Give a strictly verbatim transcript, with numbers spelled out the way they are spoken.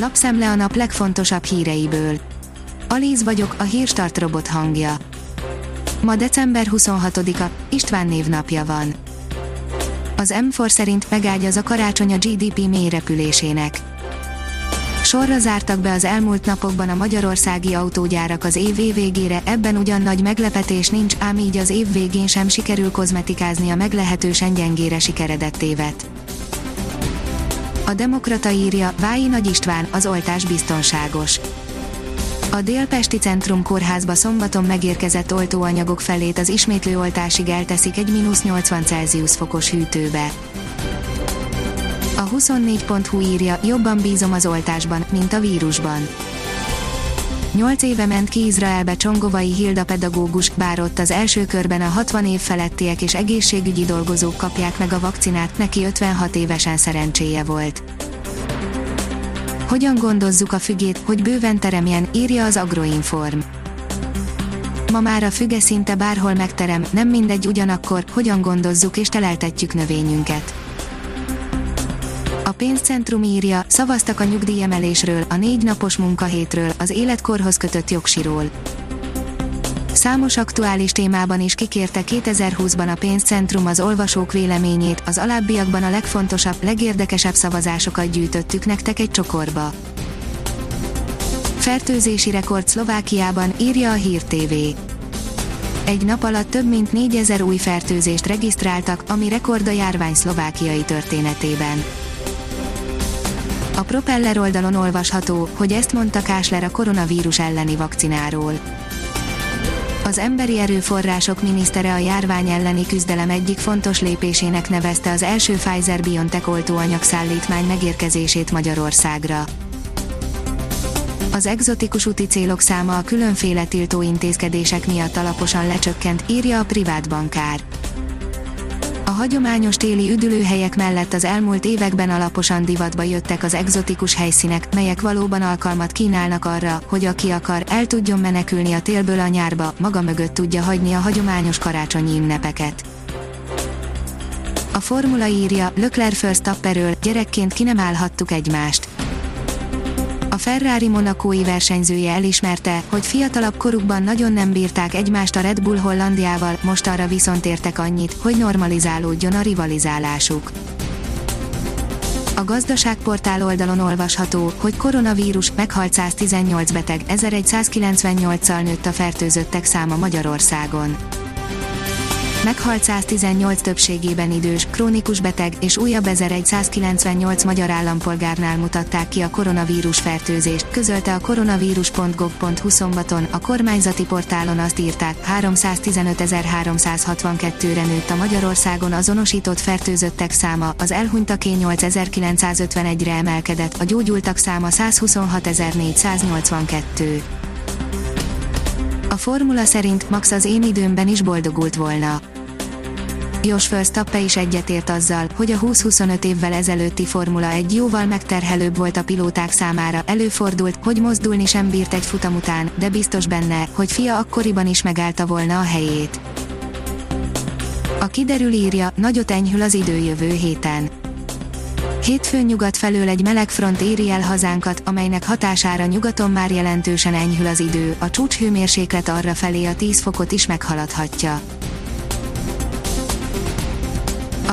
Lapszem le a nap legfontosabb híreiből. Aliz vagyok, a Hírstart robot hangja. Ma december huszonhatodika, István névnapja van. Az em négy szerint megágyaz a karácsony a gé dé pé mélyrepülésének. Sorra zártak be az elmúlt napokban a magyarországi autógyárak az év végére, ebben ugyan nagy meglepetés nincs, ám így az év végén sem sikerül kozmetikázni a meglehetősen gyengére sikeredett évet. A Demokrata írja, Vái Nagy István, az oltás biztonságos. A Dél-Pesti Centrum Kórházba szombaton megérkezett oltóanyagok felét az ismétlő oltásig elteszik egy mínusz nyolcvan Celsius fokos hűtőbe. A huszonnégy pont hu írja, jobban bízom az oltásban, mint a vírusban. nyolc éve ment ki Izraelbe Csongovai Hilda pedagógus, bár ott az első körben a hatvan év felettiek és egészségügyi dolgozók kapják meg a vakcinát, neki ötvenhat évesen szerencséje volt. Hogyan gondozzuk a fügét, hogy bőven teremjen, írja az Agroinform. Ma már a füge szinte bárhol megterem, nem mindegy ugyanakkor, hogyan gondozzuk és teleltetjük növényünket. A Pénzcentrum írja, szavaztak a nyugdíjemelésről, a négy napos munkahétről, az életkorhoz kötött jogsiról. Számos aktuális témában is kikérte kétezer-húszban a Pénzcentrum az olvasók véleményét, az alábbiakban a legfontosabb, legérdekesebb szavazásokat gyűjtöttük nektek egy csokorba. Fertőzési rekord Szlovákiában, írja a Hír té vé. Egy nap alatt több mint négyezer új fertőzést regisztráltak, ami rekord a járvány szlovákiai történetében. A Propeller oldalon olvasható, hogy ezt mondta Kásler a koronavírus elleni vakcináról. Az emberi erőforrások minisztere a járvány elleni küzdelem egyik fontos lépésének nevezte az első Pfizer-BioNTech oltóanyag szállítmány megérkezését Magyarországra. Az egzotikus úti célok száma a különféle tiltó intézkedések miatt alaposan lecsökkent, írja a privát bankár. A hagyományos téli üdülőhelyek mellett az elmúlt években alaposan divatba jöttek az egzotikus helyszínek, melyek valóban alkalmat kínálnak arra, hogy aki akar, el tudjon menekülni a télből a nyárba, maga mögött tudja hagyni a hagyományos karácsonyi ünnepeket. A Formula írja, Leclerc Stapperől, gyerekként ki nem állhattuk egymást. A Ferrari monakói versenyzője elismerte, hogy fiatalabb korukban nagyon nem bírták egymást a Red Bull Hollandiával, most arra viszont értek annyit, hogy normalizálódjon a rivalizálásuk. A gazdaságportál oldalon olvasható, hogy koronavírus, meghalt száztizennyolc beteg, ezerszázkilencvennyolccal nőtt a fertőzöttek száma Magyarországon. Meghalt száztizennyolc többségében idős, krónikus beteg és újabb ezerszázkilencvennyolc magyar állampolgárnál mutatták ki a koronavírus fertőzést, közölte a koronavírus pont gov pont hu szombaton, a kormányzati portálon azt írták, háromszáztizenötezer-háromszázhatvankettőre nőtt a Magyarországon azonosított fertőzöttek száma, az elhunytaké nyolcezer-kilencszázötvenegyre emelkedett, a gyógyultak száma százhuszonhatezer-négyszáznyolcvankettő. A Formula szerint Max az én időmben is boldogult volna. Jósföl Stappe is egyetért azzal, hogy a húsz-huszonöt évvel ezelőtti Formula egy jóval megterhelőbb volt a pilóták számára, előfordult, hogy mozdulni sem bírt egy futam után, de biztos benne, hogy fia akkoriban is megállta volna a helyét. A Kiderül írja, nagyot enyhül az idő jövő héten. Hétfőn nyugat felől egy meleg front éri el hazánkat, amelynek hatására nyugaton már jelentősen enyhül az idő, a csúcshőmérséklet arra felé a tíz fokot is meghaladhatja. A